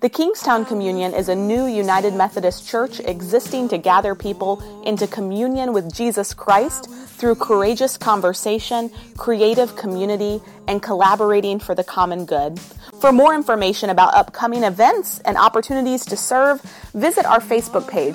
The Kingstown Communion is a new United Methodist church existing to gather people into communion with Jesus Christ through courageous conversation, creative community, and collaborating for the common good. For more information about upcoming events and opportunities to serve, visit our Facebook page,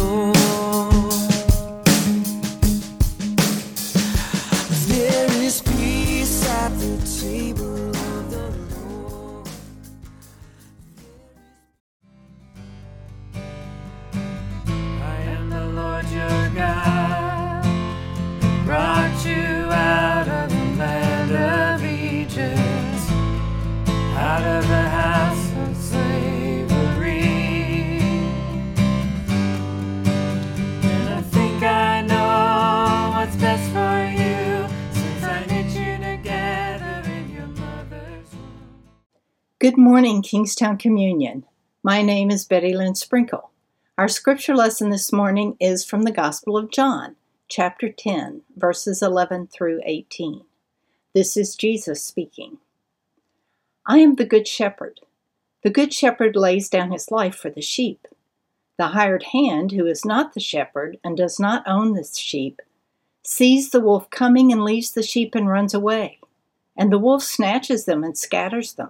Lord, there is peace at the table. Good morning, Kingstown Communion. My name is Betty Lynn Sprinkle. Our scripture lesson this morning is from the Gospel of John, chapter 10, verses 11 through 18. This is Jesus speaking. I am the Good Shepherd. The Good Shepherd lays down his life for the sheep. The hired hand, who is not the shepherd and does not own the sheep, sees the wolf coming and leaves the sheep and runs away. And the wolf snatches them and scatters them.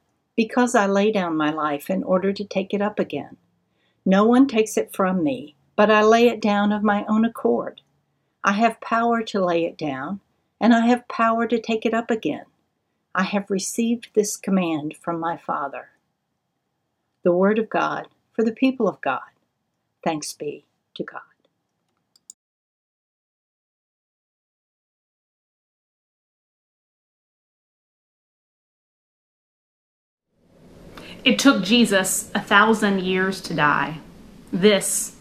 because I lay down my life in order to take it up again. No one takes it from me, but I lay it down of my own accord. I have power to lay it down, and I have power to take it up again. I have received this command from my Father. The Word of God for the people of God. Thanks be to God. It took Jesus 1,000 years to die. This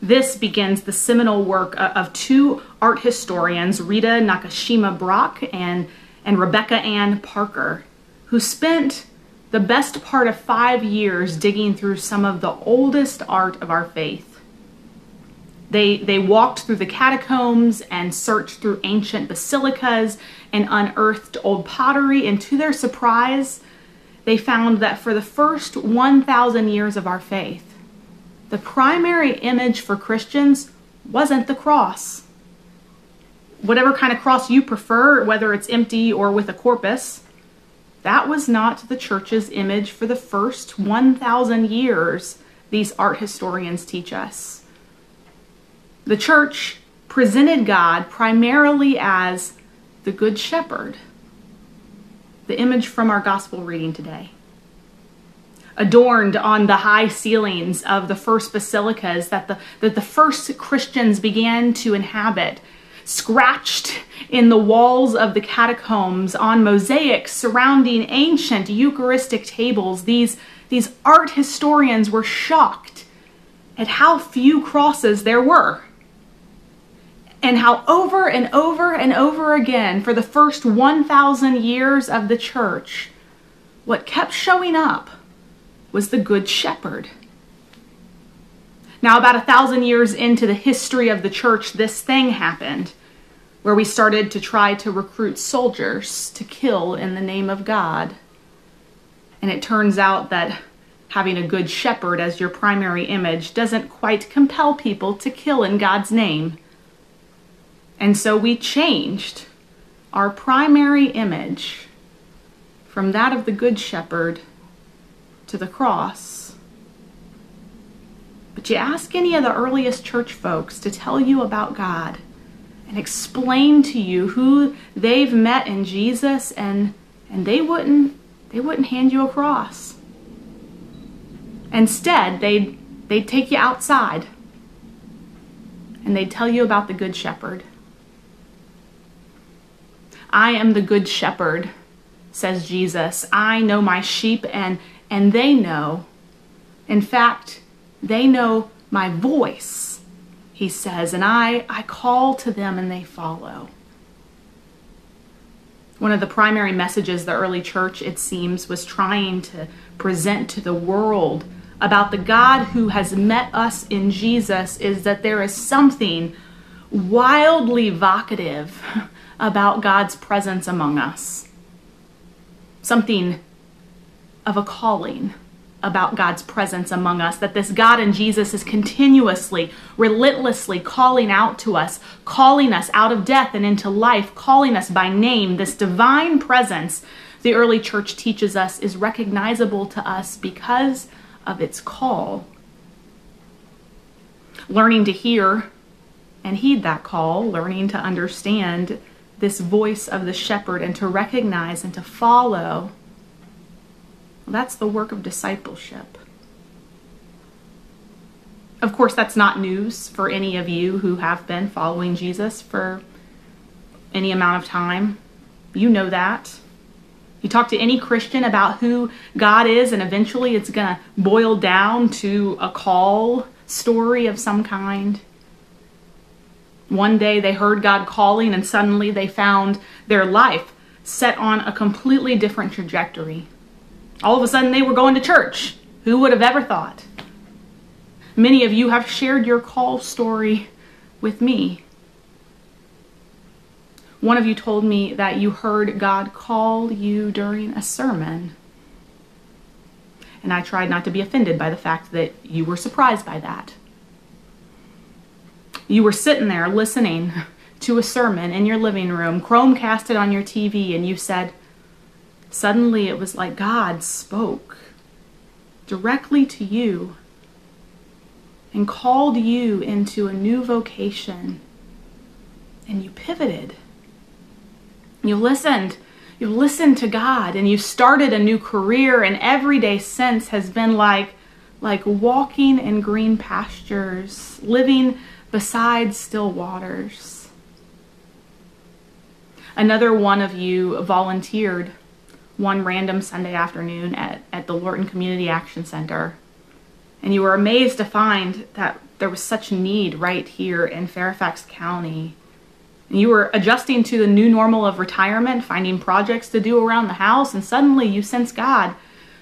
begins the seminal work of two art historians, Rita Nakashima Brock and Rebecca Ann Parker, who spent the best part of 5 years digging through some of the oldest art of our faith. They walked through the catacombs and searched through ancient basilicas and unearthed old pottery, and to their surprise, they found that for the first 1,000 years of our faith, the primary image for Christians wasn't the cross. Whatever kind of cross you prefer, whether it's empty or with a corpus, that was not the church's image for the first 1,000 years, these art historians teach us. The church presented God primarily as the Good Shepherd. The image from our gospel reading today. Adorned on the high ceilings of the first basilicas that the first Christians began to inhabit, scratched in the walls of the catacombs, on mosaics surrounding ancient Eucharistic tables, these art historians were shocked at how few crosses there were. And how over and over and over again, for the first 1,000 years of the church, what kept showing up was the Good Shepherd. Now, about 1,000 years into the history of the church, this thing happened, where we started to try to recruit soldiers to kill in the name of God. And it turns out that having a good shepherd as your primary image doesn't quite compel people to kill in God's name. And so we changed our primary image from that of the Good Shepherd to the cross. But you ask any of the earliest church folks to tell you about God and explain to you who they've met in Jesus, and they wouldn't hand you a cross. Instead, they'd take you outside and they'd tell you about the Good Shepherd. I am the Good Shepherd, says Jesus. I know my sheep and they know. In fact, they know my voice, he says, and I call to them and they follow. One of the primary messages the early church, it seems, was trying to present to the world about the God who has met us in Jesus is that there is something wildly evocative about God's presence among us. Something of a calling about God's presence among us, that this God in Jesus is continuously, relentlessly calling out to us, calling us out of death and into life, calling us by name. This divine presence, the early church teaches us, is recognizable to us because of its call. Learning to hear and heed that call, learning to understand this voice of the shepherd and to recognize and to follow, well, that's the work of discipleship. Of course, that's not news for any of you who have been following Jesus for any amount of time. You know that. You talk to any Christian about who God is, and eventually it's going to boil down to a call story of some kind. One day they heard God calling and suddenly they found their life set on a completely different trajectory. All of a sudden they were going to church. Who would have ever thought? Many of you have shared your call story with me. One of you told me that you heard God call you during a sermon. And I tried not to be offended by the fact that you were surprised by that. You were sitting there listening to a sermon in your living room, Chromecasted on your TV, and you said, suddenly it was like God spoke directly to you and called you into a new vocation, and you pivoted. You listened to God, and you started a new career, and every day since has been like walking in green pastures, living beside still waters. Another one of you volunteered one random Sunday afternoon at the Lorton Community Action Center, and you were amazed to find that there was such need right here in Fairfax County. And you were adjusting to the new normal of retirement, finding projects to do around the house, and suddenly you sense God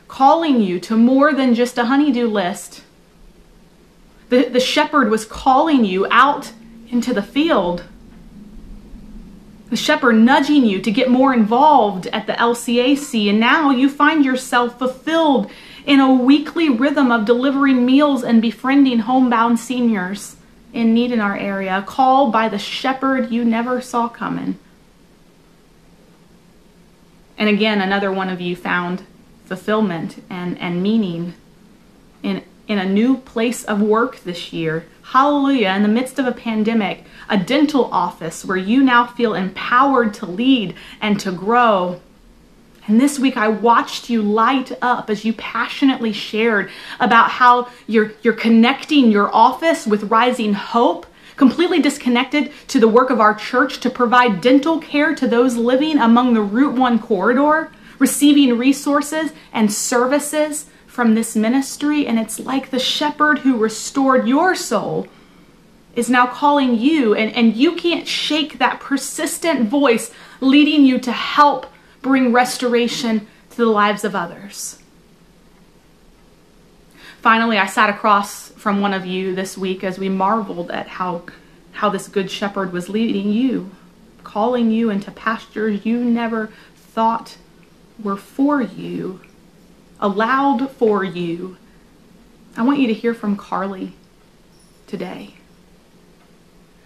calling you to more than just a honeydew list. The shepherd was calling you out into the field. The shepherd nudging you to get more involved at the LCAC, and now you find yourself fulfilled in a weekly rhythm of delivering meals and befriending homebound seniors in need in our area, called by the shepherd you never saw coming. And again, another one of you found fulfillment and meaning in a new place of work this year. Hallelujah, in the midst of a pandemic, a dental office where you now feel empowered to lead and to grow. And this week I watched you light up as you passionately shared about how you're connecting your office with Rising Hope, completely disconnected to the work of our church, to provide dental care to those living among the Route 1 corridor, receiving resources and services from this ministry. And it's like the shepherd who restored your soul is now calling you, and you can't shake that persistent voice leading you to help bring restoration to the lives of others. Finally, I sat across from one of you this week as we marveled at how this Good Shepherd was leading you, calling you into pastures you never thought were for you, allowed for you, I want you to hear from Carly today.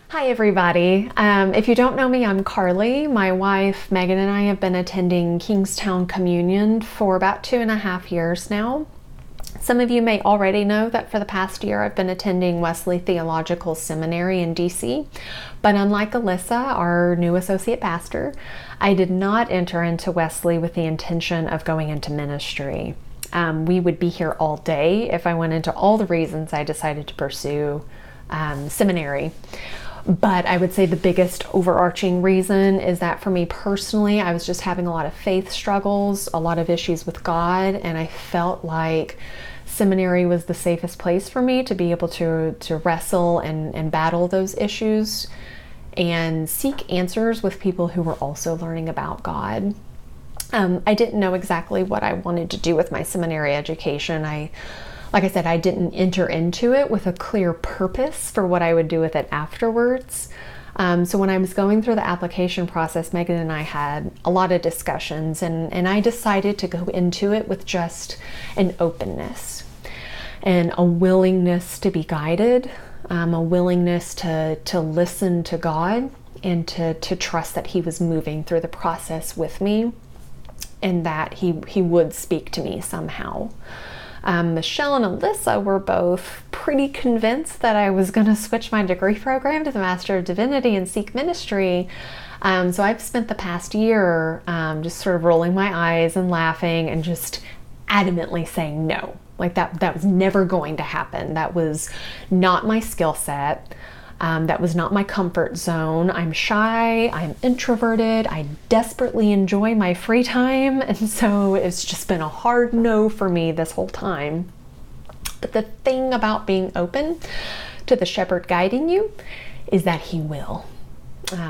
Hi everybody. If you don't know me, I'm Carly. My wife Megan and I have been attending Kingstown Communion for about 2.5 years now. Some of you may already know that for the past year I've been attending Wesley Theological Seminary in DC, but unlike Alyssa, our new associate pastor, I did not enter into Wesley with the intention of going into ministry. We would be here all day if I went into all the reasons I decided to pursue seminary. But I would say the biggest overarching reason is that for me personally, I was just having a lot of faith struggles, a lot of issues with God, and I felt like seminary was the safest place for me to be able to wrestle and battle those issues and seek answers with people who were also learning about God. I didn't know exactly what I wanted to do with my seminary education. Like I said, I didn't enter into it with a clear purpose for what I would do with it afterwards. So when I was going through the application process, Megan and I had a lot of discussions, and I decided to go into it with just an openness and a willingness to be guided, a willingness to listen to God and to trust that He was moving through the process with me and that He would speak to me somehow. Michelle and Alyssa were both pretty convinced that I was going to switch my degree program to the Master of Divinity and seek ministry. So I've spent the past year just sort of rolling my eyes and laughing and just adamantly saying no. Like that was never going to happen. That was not my skill set. That was not my comfort zone. I'm shy, I'm introverted, I desperately enjoy my free time, and so it's just been a hard no for me this whole time. But the thing about being open to the shepherd guiding you is that He will.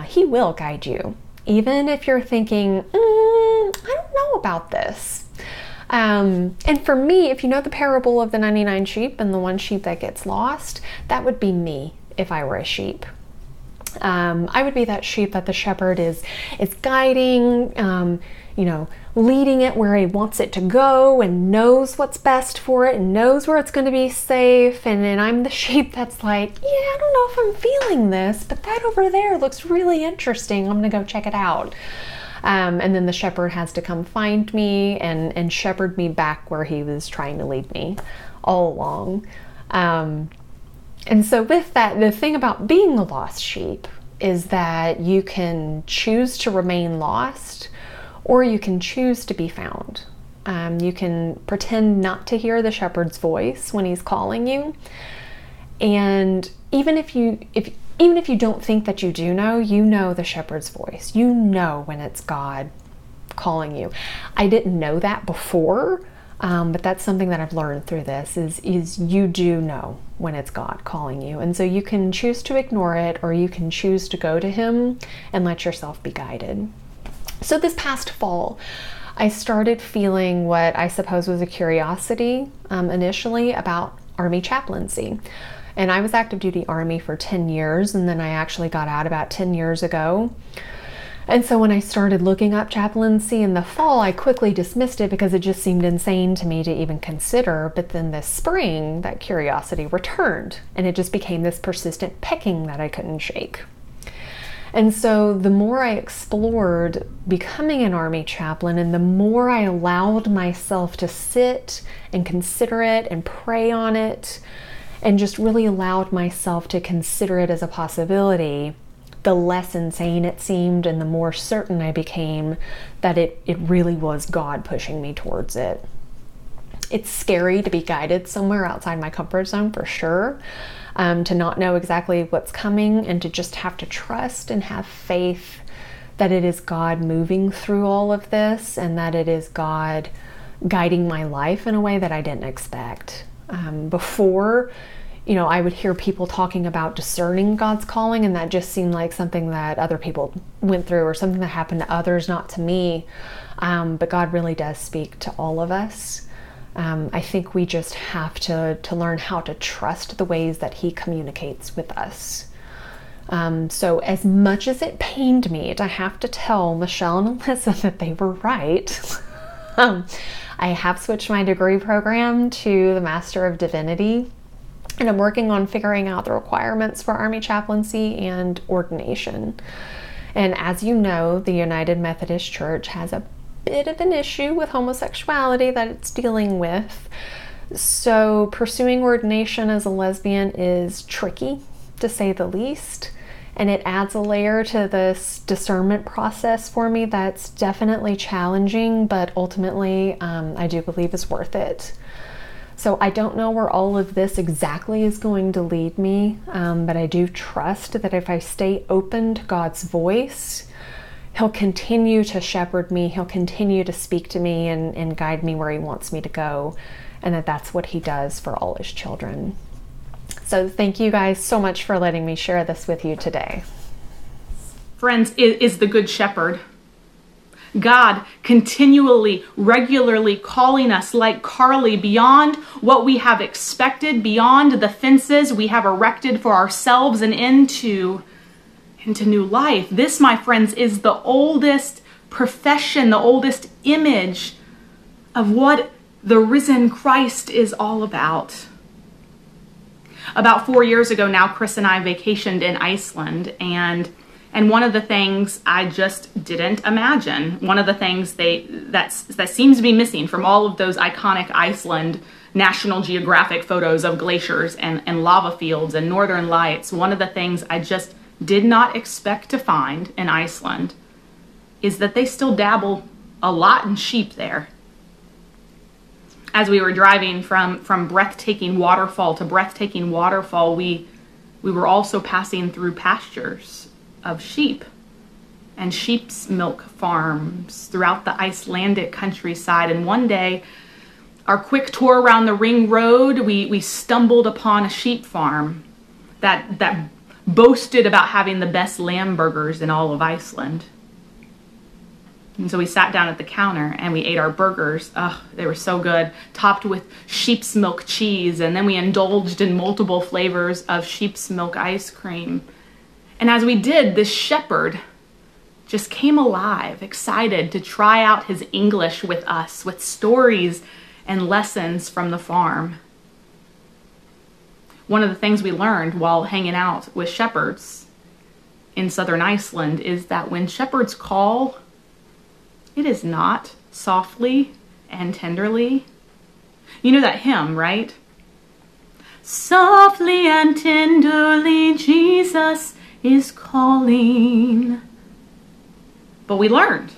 He will guide you, even if you're thinking, I don't know about this. And for me, if you know the parable of the 99 sheep and the one sheep that gets lost, that would be me. If I were a sheep, I would be that sheep that the shepherd is guiding, leading it where He wants it to go and knows what's best for it and knows where it's going to be safe. And then I'm the sheep that's like, yeah, I don't know if I'm feeling this, but that over there looks really interesting. I'm going to go check it out. And then the shepherd has to come find me and shepherd me back where He was trying to lead me all along. And so with that, the thing about being the lost sheep is that you can choose to remain lost or you can choose to be found. You can pretend not to hear the shepherd's voice when He's calling you. And even if you don't think that you know the shepherd's voice. You know when it's God calling you. I didn't know that before. But that's something that I've learned through this is you do know when it's God calling you. And so you can choose to ignore it, or you can choose to go to Him and let yourself be guided. So this past fall, I started feeling what I suppose was a curiosity initially about Army chaplaincy. And I was active duty Army for 10 years, and then I actually got out about 10 years ago. And so when I started looking up chaplaincy in the fall, I quickly dismissed it because it just seemed insane to me to even consider. But then this spring, that curiosity returned, and it just became this persistent pecking that I couldn't shake. And so the more I explored becoming an Army chaplain, and the more I allowed myself to sit and consider it and pray on it, and just really allowed myself to consider it as a possibility, the less insane it seemed and the more certain I became that it really was God pushing me towards it. It's scary to be guided somewhere outside my comfort zone, for sure, to not know exactly what's coming and to just have to trust and have faith that it is God moving through all of this and that it is God guiding my life in a way that I didn't expect. Before, I would hear people talking about discerning God's calling, and that just seemed like something that other people went through or something that happened to others, not to me. But God really does speak to all of us. I think we just have to learn how to trust the ways that He communicates with us. So as much as it pained me to have to tell Michelle and Alyssa that they were right, I have switched my degree program to the Master of Divinity, and I'm working on figuring out the requirements for Army chaplaincy and ordination. And as you know, the United Methodist Church has a bit of an issue with homosexuality that it's dealing with. So pursuing ordination as a lesbian is tricky, to say the least. And it adds a layer to this discernment process for me that's definitely challenging, but ultimately I do believe is worth it. So I don't know where all of this exactly is going to lead me, but I do trust that if I stay open to God's voice, He'll continue to shepherd me, He'll continue to speak to me and guide me where He wants me to go, and that's what He does for all His children. So thank you guys so much for letting me share this with you today. Friends, it is the Good Shepherd. God continually, regularly calling us, like Carly, beyond what we have expected, beyond the fences we have erected for ourselves, and into new life. This, my friends, is the oldest profession, the oldest image of what the risen Christ is all about. About 4 years ago now, Chris and I vacationed in Iceland, and one of the things I just didn't imagine, one of the things that seems to be missing from all of those iconic Iceland National Geographic photos of glaciers and lava fields and northern lights, one of the things I just did not expect to find in Iceland is that they still dabble a lot in sheep there. As we were driving from breathtaking waterfall to breathtaking waterfall, we were also passing through pastures of sheep and sheep's milk farms throughout the Icelandic countryside. And one day, our quick tour around the ring road, we stumbled upon a sheep farm that boasted about having the best lamb burgers in all of Iceland. And so we sat down at the counter and we ate our burgers. Oh, they were so good, topped with sheep's milk cheese. And then we indulged in multiple flavors of sheep's milk ice cream. And as we did, this shepherd just came alive, excited to try out his English with us, with stories and lessons from the farm. One of the things we learned while hanging out with shepherds in southern Iceland is that when shepherds call, it is not softly and tenderly. You know that hymn, right? Softly and tenderly, Jesus is calling. But we learned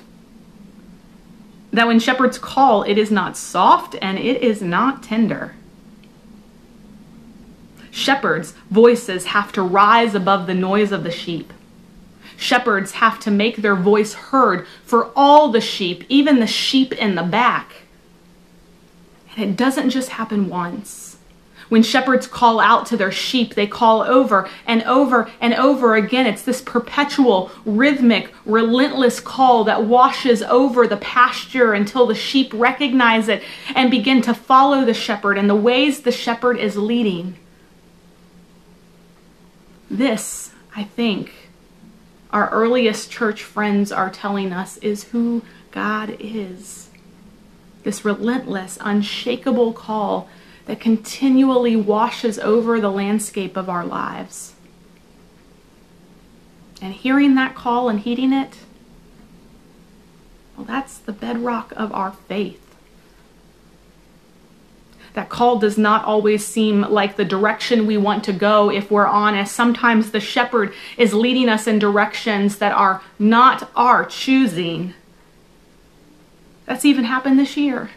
that when shepherds call, it is not soft and it is not tender. Shepherds' voices have to rise above the noise of the sheep. Shepherds have to make their voice heard for all the sheep, even the sheep in the back. And it doesn't just happen once. When shepherds call out to their sheep, they call over and over and over again. It's this perpetual, rhythmic, relentless call that washes over the pasture until the sheep recognize it and begin to follow the shepherd and the ways the shepherd is leading. This, I think, our earliest church friends are telling us is who God is. This relentless, unshakable call that continually washes over the landscape of our lives. And hearing that call and heeding it, well, that's the bedrock of our faith. That call does not always seem like the direction we want to go if we're honest. Sometimes the shepherd is leading us in directions that are not our choosing. That's even happened this year.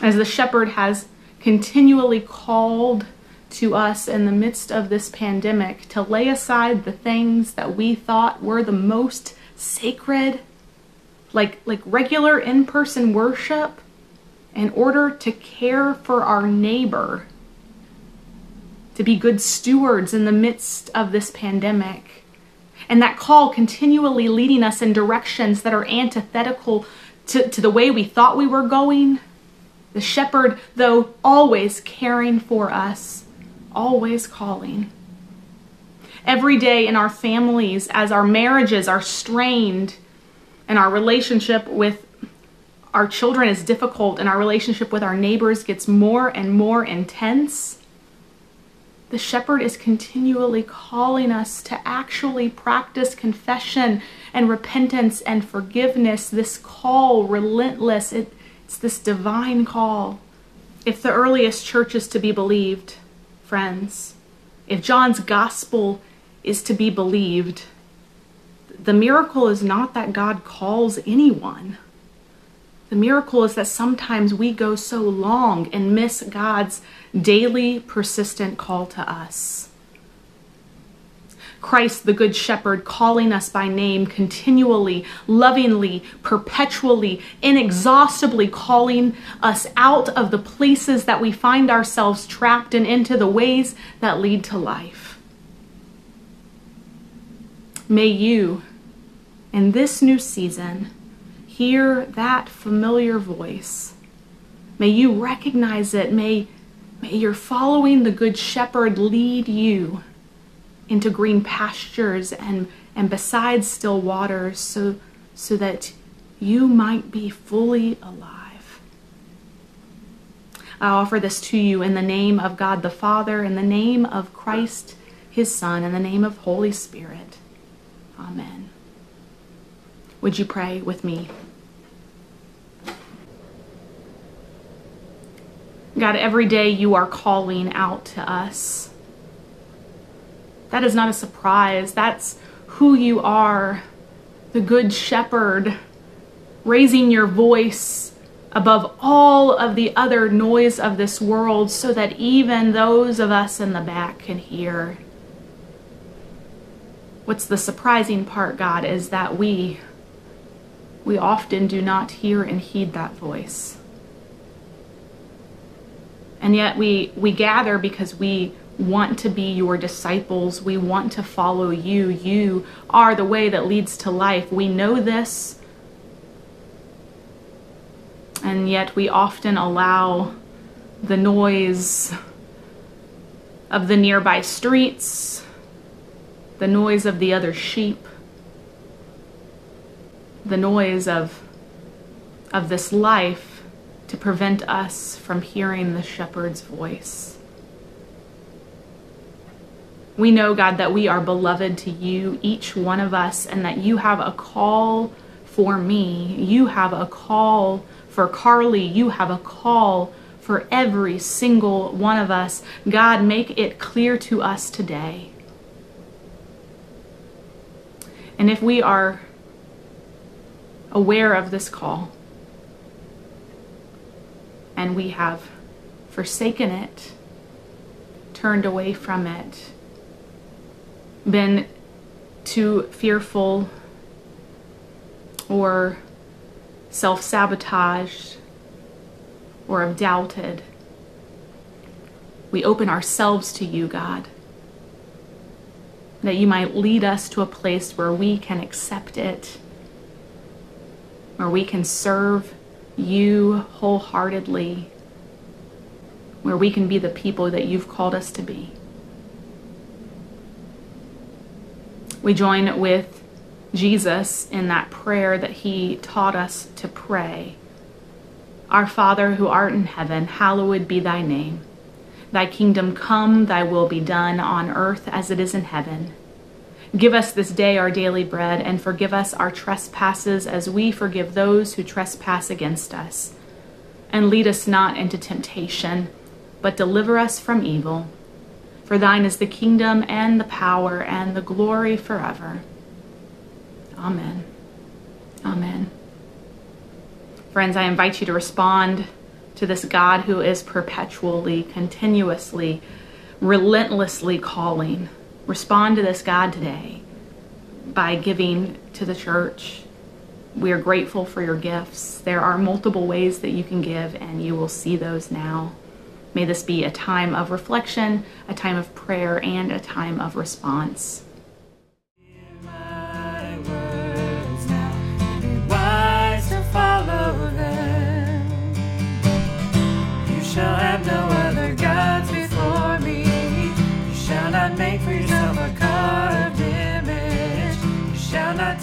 As the shepherd has continually called to us in the midst of this pandemic to lay aside the things that we thought were the most sacred, like regular in-person worship, in order to care for our neighbor, to be good stewards in the midst of this pandemic. And that call continually leading us in directions that are antithetical to the way we thought we were going. The shepherd, though, always caring for us, always calling. Every day in our families, as our marriages are strained and our relationship with our children is difficult and our relationship with our neighbors gets more and more intense, the shepherd is continually calling us to actually practice confession and repentance and forgiveness. This call, relentless, it's this divine call. If the earliest church is to be believed, friends, if John's gospel is to be believed, the miracle is not that God calls anyone. The miracle is that sometimes we go so long and miss God's daily, persistent call to us. Christ, the Good Shepherd, calling us by name, continually, lovingly, perpetually, inexhaustibly calling us out of the places that we find ourselves trapped and into the ways that lead to life. May you, in this new season, hear that familiar voice. May you recognize it. May your following the Good Shepherd lead you into green pastures and beside still waters so that you might be fully alive. I offer this to you in the name of God the Father, in the name of Christ, his Son, in the name of Holy Spirit. Amen. Would you pray with me? God, every day you are calling out to us. That is not a surprise. That's who you are, the Good Shepherd, raising your voice above all of the other noise of this world so that even those of us in the back can hear. What's the surprising part, God, is that we often do not hear and heed that voice. And yet we gather because we want to be your disciples. We want to follow you. You are the way that leads to life. We know this. And yet we often allow the noise of the nearby streets, the noise of the other sheep, the noise of this life to prevent us from hearing the shepherd's voice. We know, God, that we are beloved to you, each one of us, and that you have a call for me. You have a call for Carly. You have a call for every single one of us. God, make it clear to us today. And if we are aware of this call, and we have forsaken it, turned away from it, been too fearful or self-sabotaged or have doubted, we open ourselves to you, God, that you might lead us to a place where we can accept it, where we can serve you wholeheartedly, where we can be the people that you've called us to be. We join with Jesus in that prayer that he taught us to pray. Our Father who art in heaven, hallowed be thy name. Thy kingdom come, thy will be done on earth as it is in heaven. Give us this day our daily bread, and forgive us our trespasses as we forgive those who trespass against us. And lead us not into temptation, but deliver us from evil. For thine is the kingdom and the power and the glory forever. Amen. Amen. Friends, I invite you to respond to this God who is perpetually, continuously, relentlessly calling. Respond to this God today by giving to the church. We are grateful for your gifts. There are multiple ways that you can give, and you will see those now. May this be a time of reflection, a time of prayer, and a time of response.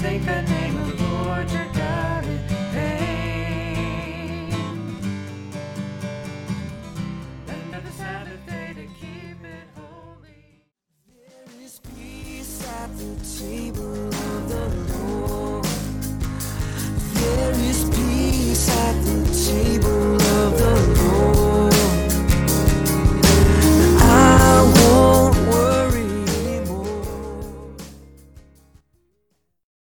Take the name of the Lord your God in vain. at the table of the Lord.